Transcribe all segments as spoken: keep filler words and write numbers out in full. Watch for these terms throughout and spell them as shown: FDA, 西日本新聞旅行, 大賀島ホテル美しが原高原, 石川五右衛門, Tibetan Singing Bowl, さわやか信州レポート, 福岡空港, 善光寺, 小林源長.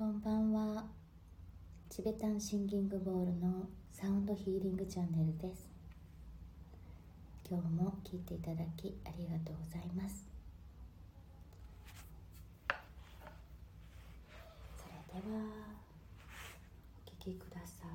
こんばんは。チベタンシンギングボールのサウンドヒーリングチャンネルです。今日も聞いていただきありがとうございます。それではお聴きください。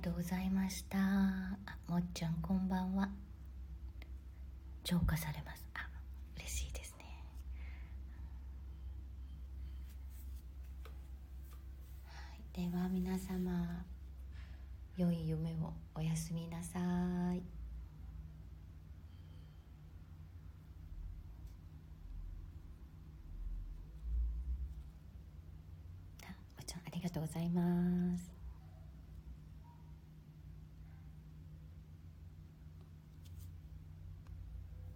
とうございました。あ、もっちゃんこんばんは。浄化されます。あ、嬉しいですね。はい、では皆様、良い夢をおやすみなさい。ありがとうございます。